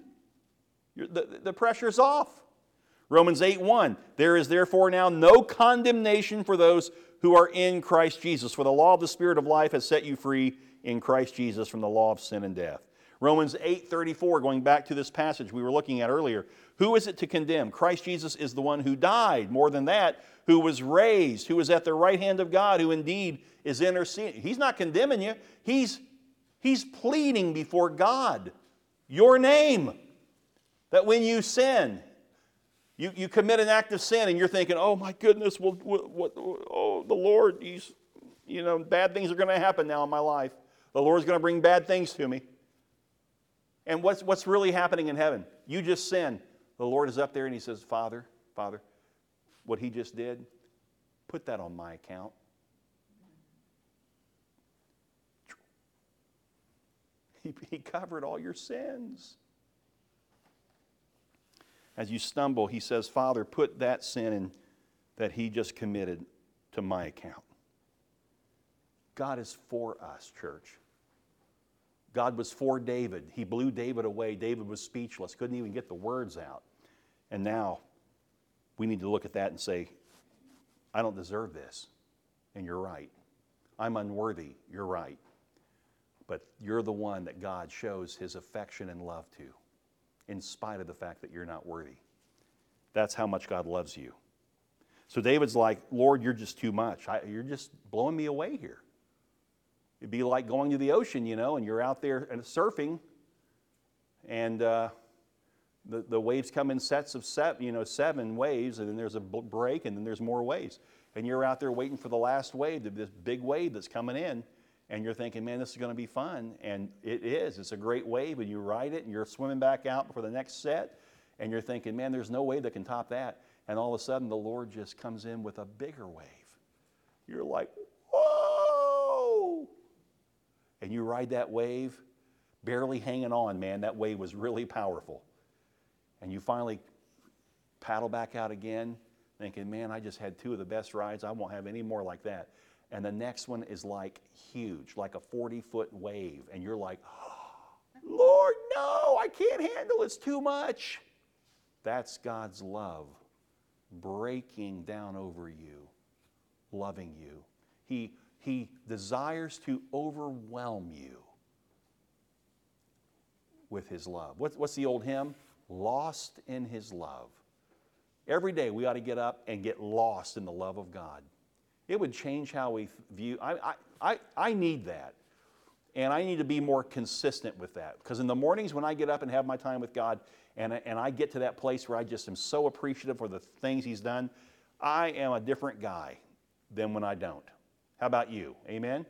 You're, the, the pressure's off. Romans eight one, there is therefore now no condemnation for those who are in Christ Jesus, for the law of the Spirit of life has set you free in Christ Jesus from the law of sin and death. Romans eight thirty-four, going back to this passage we were looking at earlier, who is it to condemn? Christ Jesus is the one who died. More than that, who was raised, who is at the right hand of God, who indeed is interceding. He's not condemning you. He's, he's pleading before God your name, that when you sin, you, you commit an act of sin and you're thinking, oh my goodness, we'll, we'll, we'll, oh the Lord, he's, you know, bad things are going to happen now in my life. The Lord's going to bring bad things to me. And what's, what's really happening in heaven? You just sin. The Lord is up there and he says, Father, Father, what he just did, put that on my account. He, he covered all your sins. As you stumble, he says, Father, put that sin in that he just committed to my account. God is for us, church. God was for David. He blew David away. David was speechless, couldn't even get the words out. And now we need to look at that and say, I don't deserve this, and you're right. I'm unworthy, you're right. But you're the one that God shows his affection and love to, in spite of the fact that you're not worthy. That's how much God loves you. So David's like, Lord, you're just too much. I, you're just blowing me away here. It'd be like going to the ocean, you know, and you're out there and surfing, and uh, the, the waves come in sets of seven, you know, seven waves, and then there's a break, and then there's more waves. And you're out there waiting for the last wave, this big wave that's coming in. And you're thinking, man, this is going to be fun. And it is. It's a great wave, and you ride it, and you're swimming back out for the next set. And you're thinking, man, there's no wave that can top that. And all of a sudden, the Lord just comes in with a bigger wave. You're like, whoa! And you ride that wave, barely hanging on, man. That wave was really powerful. And you finally paddle back out again, thinking, man, I just had two of the best rides. I won't have any more like that. And the next one is like huge, like a forty-foot wave. And you're like, oh, Lord, no, I can't handle it. It's too much. That's God's love breaking down over you, loving you. He, he desires to overwhelm you with his love. What, what's the old hymn? Lost in his love. Every day we ought to get up and get lost in the love of God. It would change how we view. I, I, I need that. And I need to be more consistent with that. Because in the mornings when I get up and have my time with God, and, and I get to that place where I just am so appreciative for the things he's done, I am a different guy than when I don't. How about you? Amen?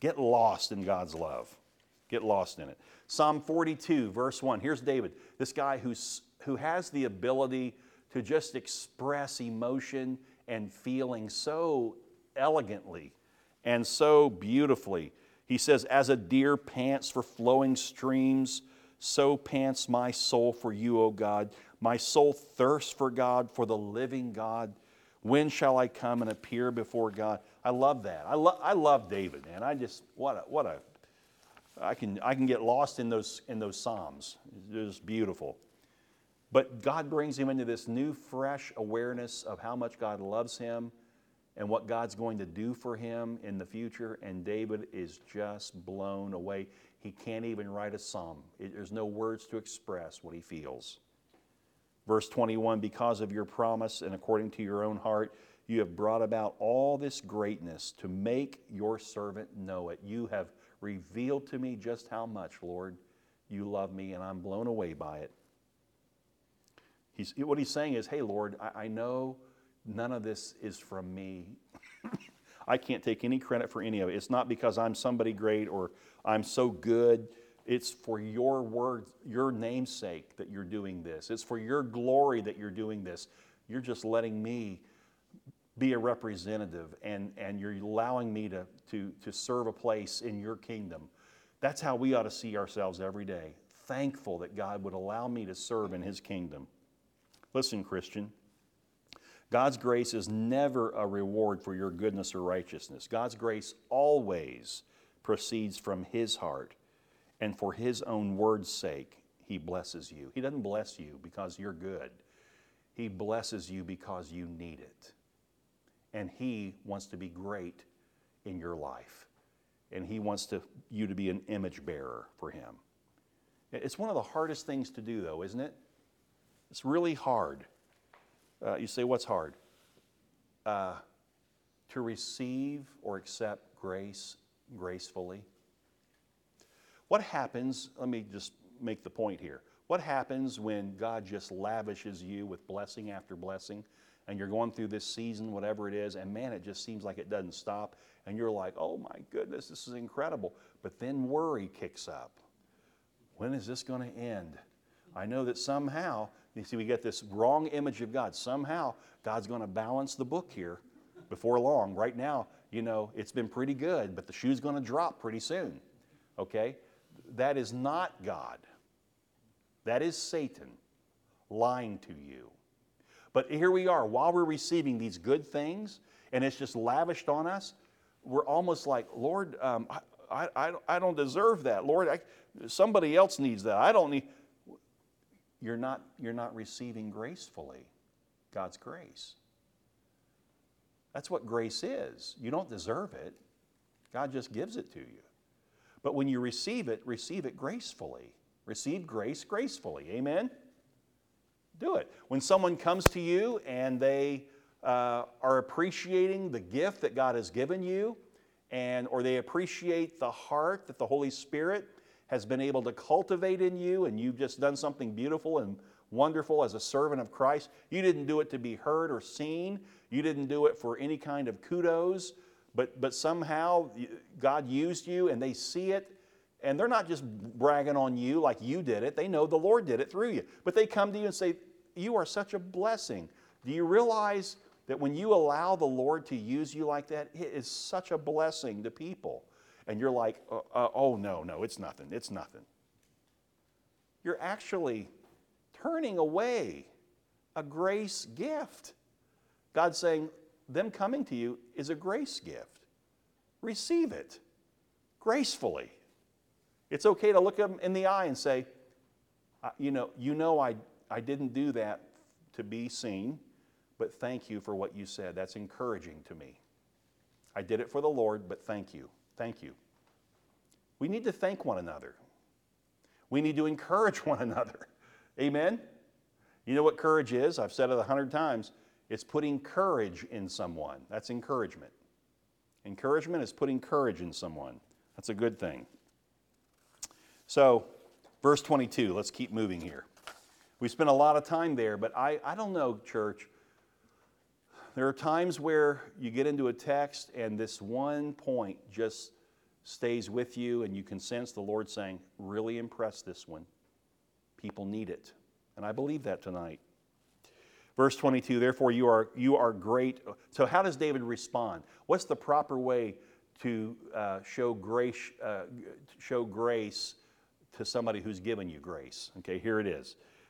Get lost in God's love. Get lost in it. Psalm forty-two, verse one. Here's David, this guy who's, who has the ability to just express emotion and feeling so elegantly and so beautifully. He says, as a deer pants for flowing streams, so pants my soul for you, O God. My soul thirsts for God, for the living God. When shall I come and appear before God? I love that. I, lo- I love David, man. I just, what a, what a, I can, I can get lost in those, in those Psalms. It's just beautiful. But God brings him into this new, fresh awareness of how much God loves him and what God's going to do for him in the future. And David is just blown away. He can't even write a psalm. It, there's no words to express what he feels. Verse twenty-one, because of your promise and according to your own heart, you have brought about all this greatness to make your servant know it. You have revealed to me just how much, Lord, you love me, and I'm blown away by it. He's, what he's saying is, hey, Lord, I, I know none of this is from me. I can't take any credit for any of it. It's not because I'm somebody great or I'm so good. It's for your word, your namesake that you're doing this. It's for your glory that you're doing this. You're just letting me be a representative, and, and you're allowing me to, to, to serve a place in your kingdom. That's how we ought to see ourselves every day, thankful that God would allow me to serve in his kingdom. Listen, Christian, God's grace is never a reward for your goodness or righteousness. God's grace always proceeds from his heart, and for his own word's sake, he blesses you. He doesn't bless you because you're good. He blesses you because you need it. And he wants to be great in your life. And he wants to, you to be an image bearer for him. It's one of the hardest things to do, though, isn't it? It's really hard. Uh, you say, what's hard? Uh, to receive or accept grace gracefully. What happens, let me just make the point here. What happens when God just lavishes you with blessing after blessing, and you're going through this season, whatever it is, and man, it just seems like it doesn't stop, and you're like, oh my goodness, this is incredible. But then worry kicks up. When is this going to end? I know that somehow, you see, we get this wrong image of God. Somehow, God's going to balance the book here before long. Right now, you know, it's been pretty good, but the shoe's going to drop pretty soon, okay? That is not God. That is Satan lying to you. But here we are, while we're receiving these good things, and it's just lavished on us, we're almost like, Lord, um, I, I, I don't deserve that. Lord, I, somebody else needs that. I don't need... You're not, you're not receiving gracefully God's grace. That's what grace is. You don't deserve it. God just gives it to you. But when you receive it, receive it gracefully. Receive grace gracefully. Amen? Do it. When someone comes to you and they uh, are appreciating the gift that God has given you, and or they appreciate the heart that the Holy Spirit has been able to cultivate in you, and you've just done something beautiful and wonderful as a servant of Christ. You didn't do it to be heard or seen. You didn't do it for any kind of kudos, but, but somehow God used you and they see it, and they're not just bragging on you like you did it. They know the Lord did it through you. But they come to you and say, you are such a blessing. Do you realize that when you allow the Lord to use you like that, it is such a blessing to people? And you're like, oh, uh, oh, no, no, it's nothing, it's nothing. You're actually turning away a grace gift. God's saying, them coming to you is a grace gift. Receive it gracefully. It's okay to look them in the eye and say, you know, you know I, I didn't do that to be seen, but thank you for what you said. That's encouraging to me. I did it for the Lord, but thank you. Thank you. We need to thank one another. We need to encourage one another. Amen? You know what courage is? I've said it a hundred times. It's putting courage in someone. That's encouragement. Encouragement is putting courage in someone. That's a good thing. So, verse twenty-two, let's keep moving here. We spent a lot of time there, but I, I don't know, church. There are times where you get into a text and this one point just stays with you, and you can sense the Lord saying, really impress this one. People need it. And I believe that tonight. Verse twenty-two, therefore you are you are great. So how does David respond? What's the proper way to uh, show grace, uh, show grace to somebody who's given you grace? Okay, here it is.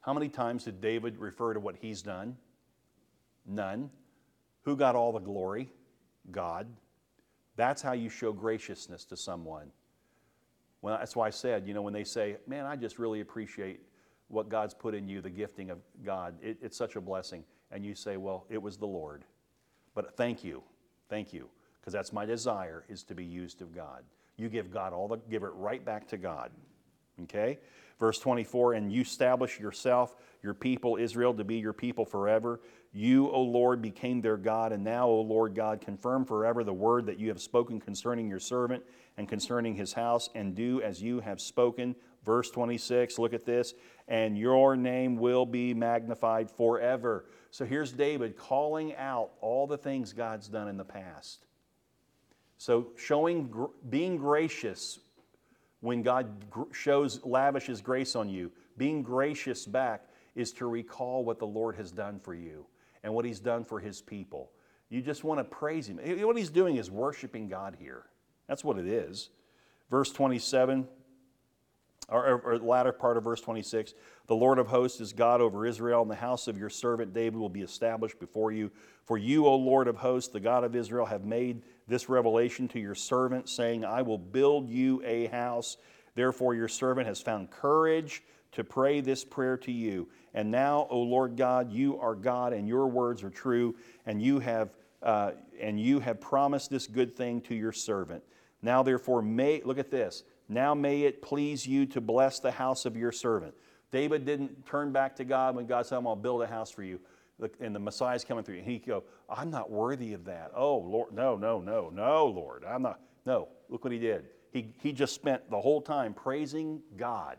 how many times did David refer to what he's done? None. Who got all the glory? God. That's how you show graciousness to someone. Well, that's why I said, you know, when they say, man, I just really appreciate what God's put in you, the gifting of God. It, it's such a blessing. And you say, well, it was the Lord. But thank you. Thank you. Because that's my desire, is to be used of God. You give God all the, give it right back to God. Okay? Verse twenty-four, and you establish yourself, your people Israel, to be your people forever. You, O Lord, became their God, and now, O Lord God, confirm forever the word that you have spoken concerning your servant and concerning his house, and do as you have spoken. Verse twenty-six, look at this, and your name will be magnified forever. So here's David calling out all the things God's done in the past. So showing, being gracious. When God shows, lavishes grace on you, being gracious back is to recall what the Lord has done for you and what he's done for his people. You just want to praise him. What he's doing is worshiping God here. That's what it is. Verse twenty-seven, or, or the latter part of verse twenty-six, the Lord of hosts is God over Israel, and the house of your servant David will be established before you. For you, O Lord of hosts, the God of Israel, have made this revelation to your servant, saying, I will build you a house. Therefore your servant has found courage to pray this prayer to you. And now, O Lord God, you are God, and your words are true, and you have uh, and you have promised this good thing to your servant. Now therefore may, look at this, now may it please you to bless the house of your servant. David didn't turn back to God when God said, I'm going to build a house for you. And the Messiah's coming through. And he'd go, I'm not worthy of that. Oh, Lord, no, no, no, no, Lord. I'm not. No, look what he did. He, he just spent the whole time praising God,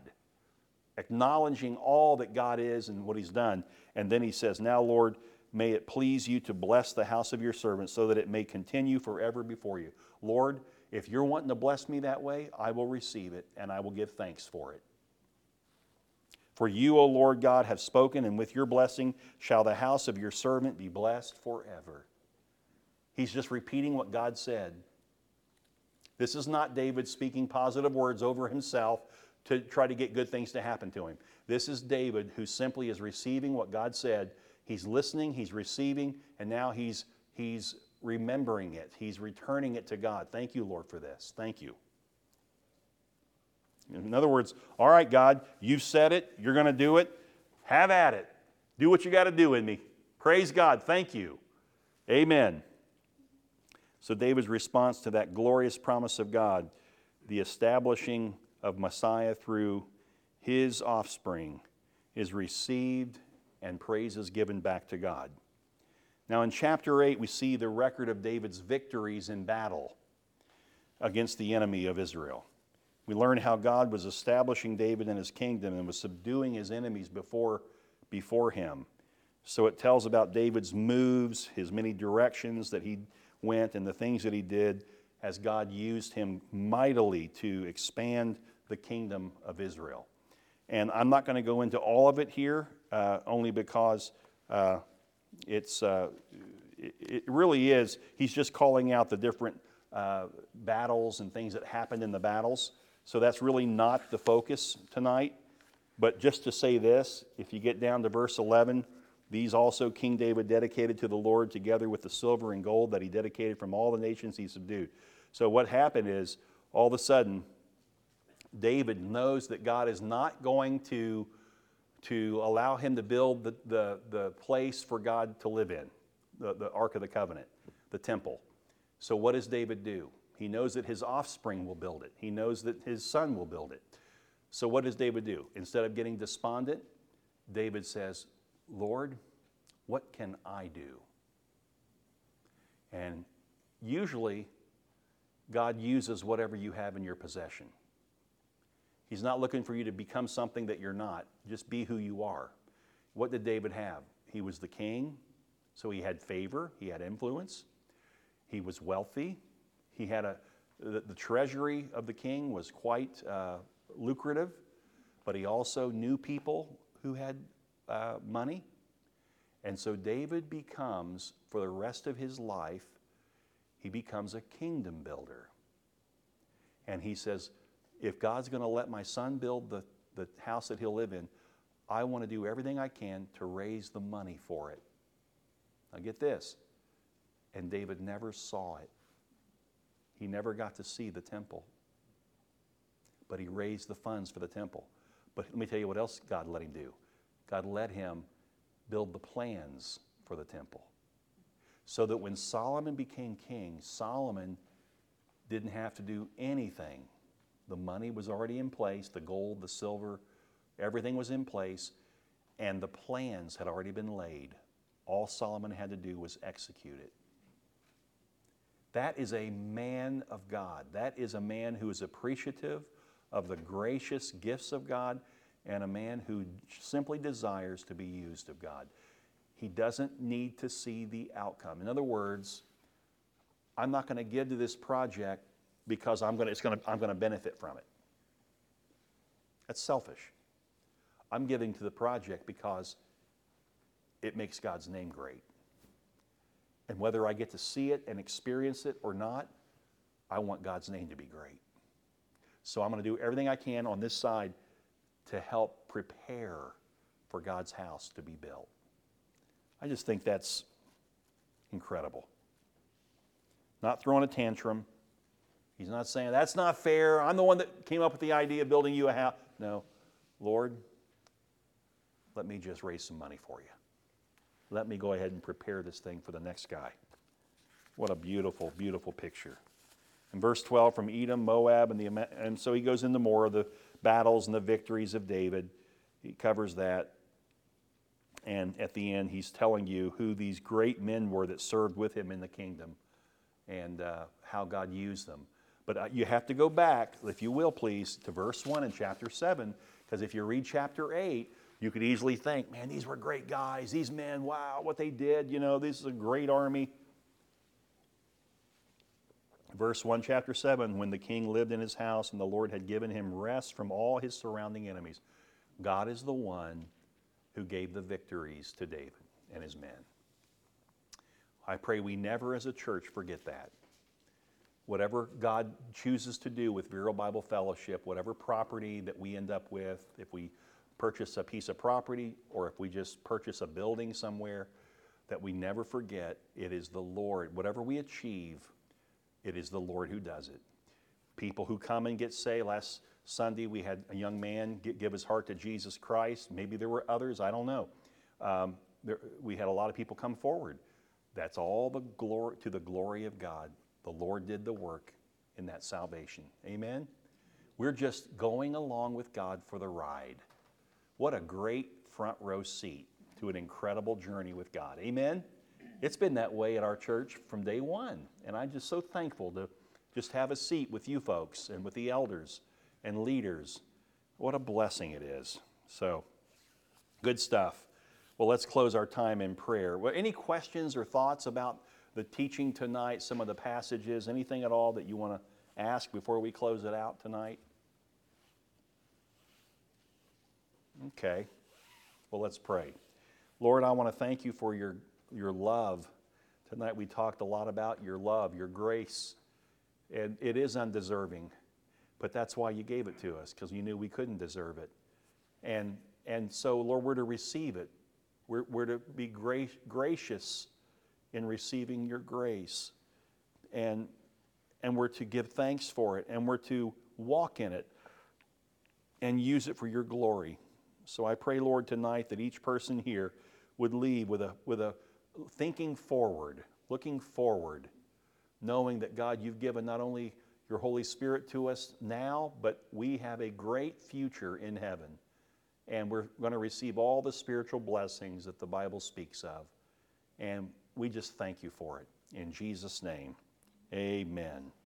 acknowledging all that God is and what he's done. And then he says, now, Lord, May it please you to bless the house of your servant so that it may continue forever before you. Lord, if you're wanting to bless me that way, I will receive it and I will give thanks for it. For you, O Lord God, have spoken, and with your blessing shall the house of your servant be blessed forever. He's just repeating what God said. This is not David speaking positive words over himself to try to get good things to happen to him. This is David who simply is receiving what God said. He's listening, he's receiving, and now he's, he's remembering it. He's returning it to God. Thank you, Lord, for this. Thank you. In other words, all right, God, you've said it. You're going to do it. Have at it. Do what you got to do in me. Praise God. Thank you. Amen. So David's response to that glorious promise of God, the establishing of Messiah through his offspring, is received and praise is given back to God. Now in chapter eight, we see the record of David's victories in battle against the enemy of Israel. We learn how God was establishing David and his kingdom and was subduing his enemies before, before him. So it tells about David's moves, his many directions that he went, and the things that he did as God used him mightily to expand the kingdom of Israel. And I'm not going to go into all of it here, uh, only because uh, it's uh, it, it really is, he's just calling out the different uh, battles and things that happened in the battles. So that's really not the focus tonight. But just to say this, if you get down to verse eleven, these also King David dedicated to the Lord together with the silver and gold that he dedicated from all the nations he subdued. So what happened is, all of a sudden, David knows that God is not going to, to allow him to build the, the, the place for God to live in, the, the Ark of the Covenant, the temple. So what does David do? He knows that his offspring will build it. He knows that his son will build it. So what does David do? Instead of getting despondent, David says, Lord, what can I do? And usually, God uses whatever you have in your possession. He's not looking for you to become something that you're not. Just be who you are. What did David have? He was the king, so he had favor, he had influence, he was wealthy, he had a, the, the treasury of the king was quite uh, lucrative, but he also knew people who had Uh, money. And so David becomes, for the rest of his life, he becomes a kingdom builder. And he says, if God's going to let my son build the, the house that he'll live in, I want to do everything I can to raise the money for it. Now get this. And David never saw it. He never got to see the temple. But he raised the funds for the temple. But let me tell you what else God let him do. God let him build the plans for the temple so that when Solomon became king, Solomon didn't have to do anything. The money was already in place, the gold, the silver, everything was in place, and the plans had already been laid. All Solomon had to do was execute it. That is a man of God. That is a man who is appreciative of the gracious gifts of God, and a man who simply desires to be used of God. He doesn't need to see the outcome. In other words, I'm not going to give to this project because I'm going to, it's going to, I'm going to benefit from it. That's selfish. I'm giving to the project because it makes God's name great. And whether I get to see it and experience it or not, I want God's name to be great. So I'm going to do everything I can on this side to help prepare for God's house to be built. I just think that's incredible. Not throwing a tantrum. He's not saying, that's not fair. I'm the one that came up with the idea of building you a house. No, Lord, let me just raise some money for you. Let me go ahead and prepare this thing for the next guy. What a beautiful, beautiful picture. In verse twelve, from Edom, Moab, and the and so he goes into more of the battles and the victories of David. He covers that. And at the end, he's telling you who these great men were that served with him in the kingdom and uh, how God used them. But uh, you have to go back, if you will, please, to verse one in chapter seven, because if you read chapter eight, You could easily think, man, these were great guys. These men, wow, what they did. You know, this is a great army. Verse one, chapter seven, when the king lived in his house and the Lord had given him rest from all his surrounding enemies. God is the one who gave the victories to David and his men. I pray we never as a church forget that. Whatever God chooses to do with Vero Bible Fellowship, whatever property that we end up with, if we purchase a piece of property or if we just purchase a building somewhere, that we never forget it is the Lord. Whatever we achieve, it is the Lord who does it. People who come and get saved. Last Sunday we had a young man give his heart to Jesus Christ. Maybe there were others, I don't know. Um, there, we had a lot of people come forward. That's all the glory to the glory of God. The Lord did the work in that salvation. Amen? We're just going along with God for the ride. What a great front row seat to an incredible journey with God. Amen? It's been that way at our church from day one, and I'm just so thankful to just have a seat with you folks and with the elders and leaders. What a blessing it is. So, good stuff. Well, let's close our time in prayer. Well, any questions or thoughts about the teaching tonight, some of the passages, anything at all that you want to ask before we close it out tonight? Okay. Well, let's pray. Lord, I want to thank you for your Your love. Tonight we talked a lot about your love, your grace, and it is undeserving, but that's why you gave it to us, because you knew we couldn't deserve it. And and so, Lord, we're to receive it. We're, we're to be gra- gracious in receiving your grace, and and we're to give thanks for it, and we're to walk in it and use it for your glory. So I pray, Lord, tonight that each person here would leave with a with a thinking forward, looking forward, knowing that, God, you've given not only your Holy Spirit to us now, but we have a great future in heaven. And we're going to receive all the spiritual blessings that the Bible speaks of. And we just thank you for it. In Jesus' name, amen.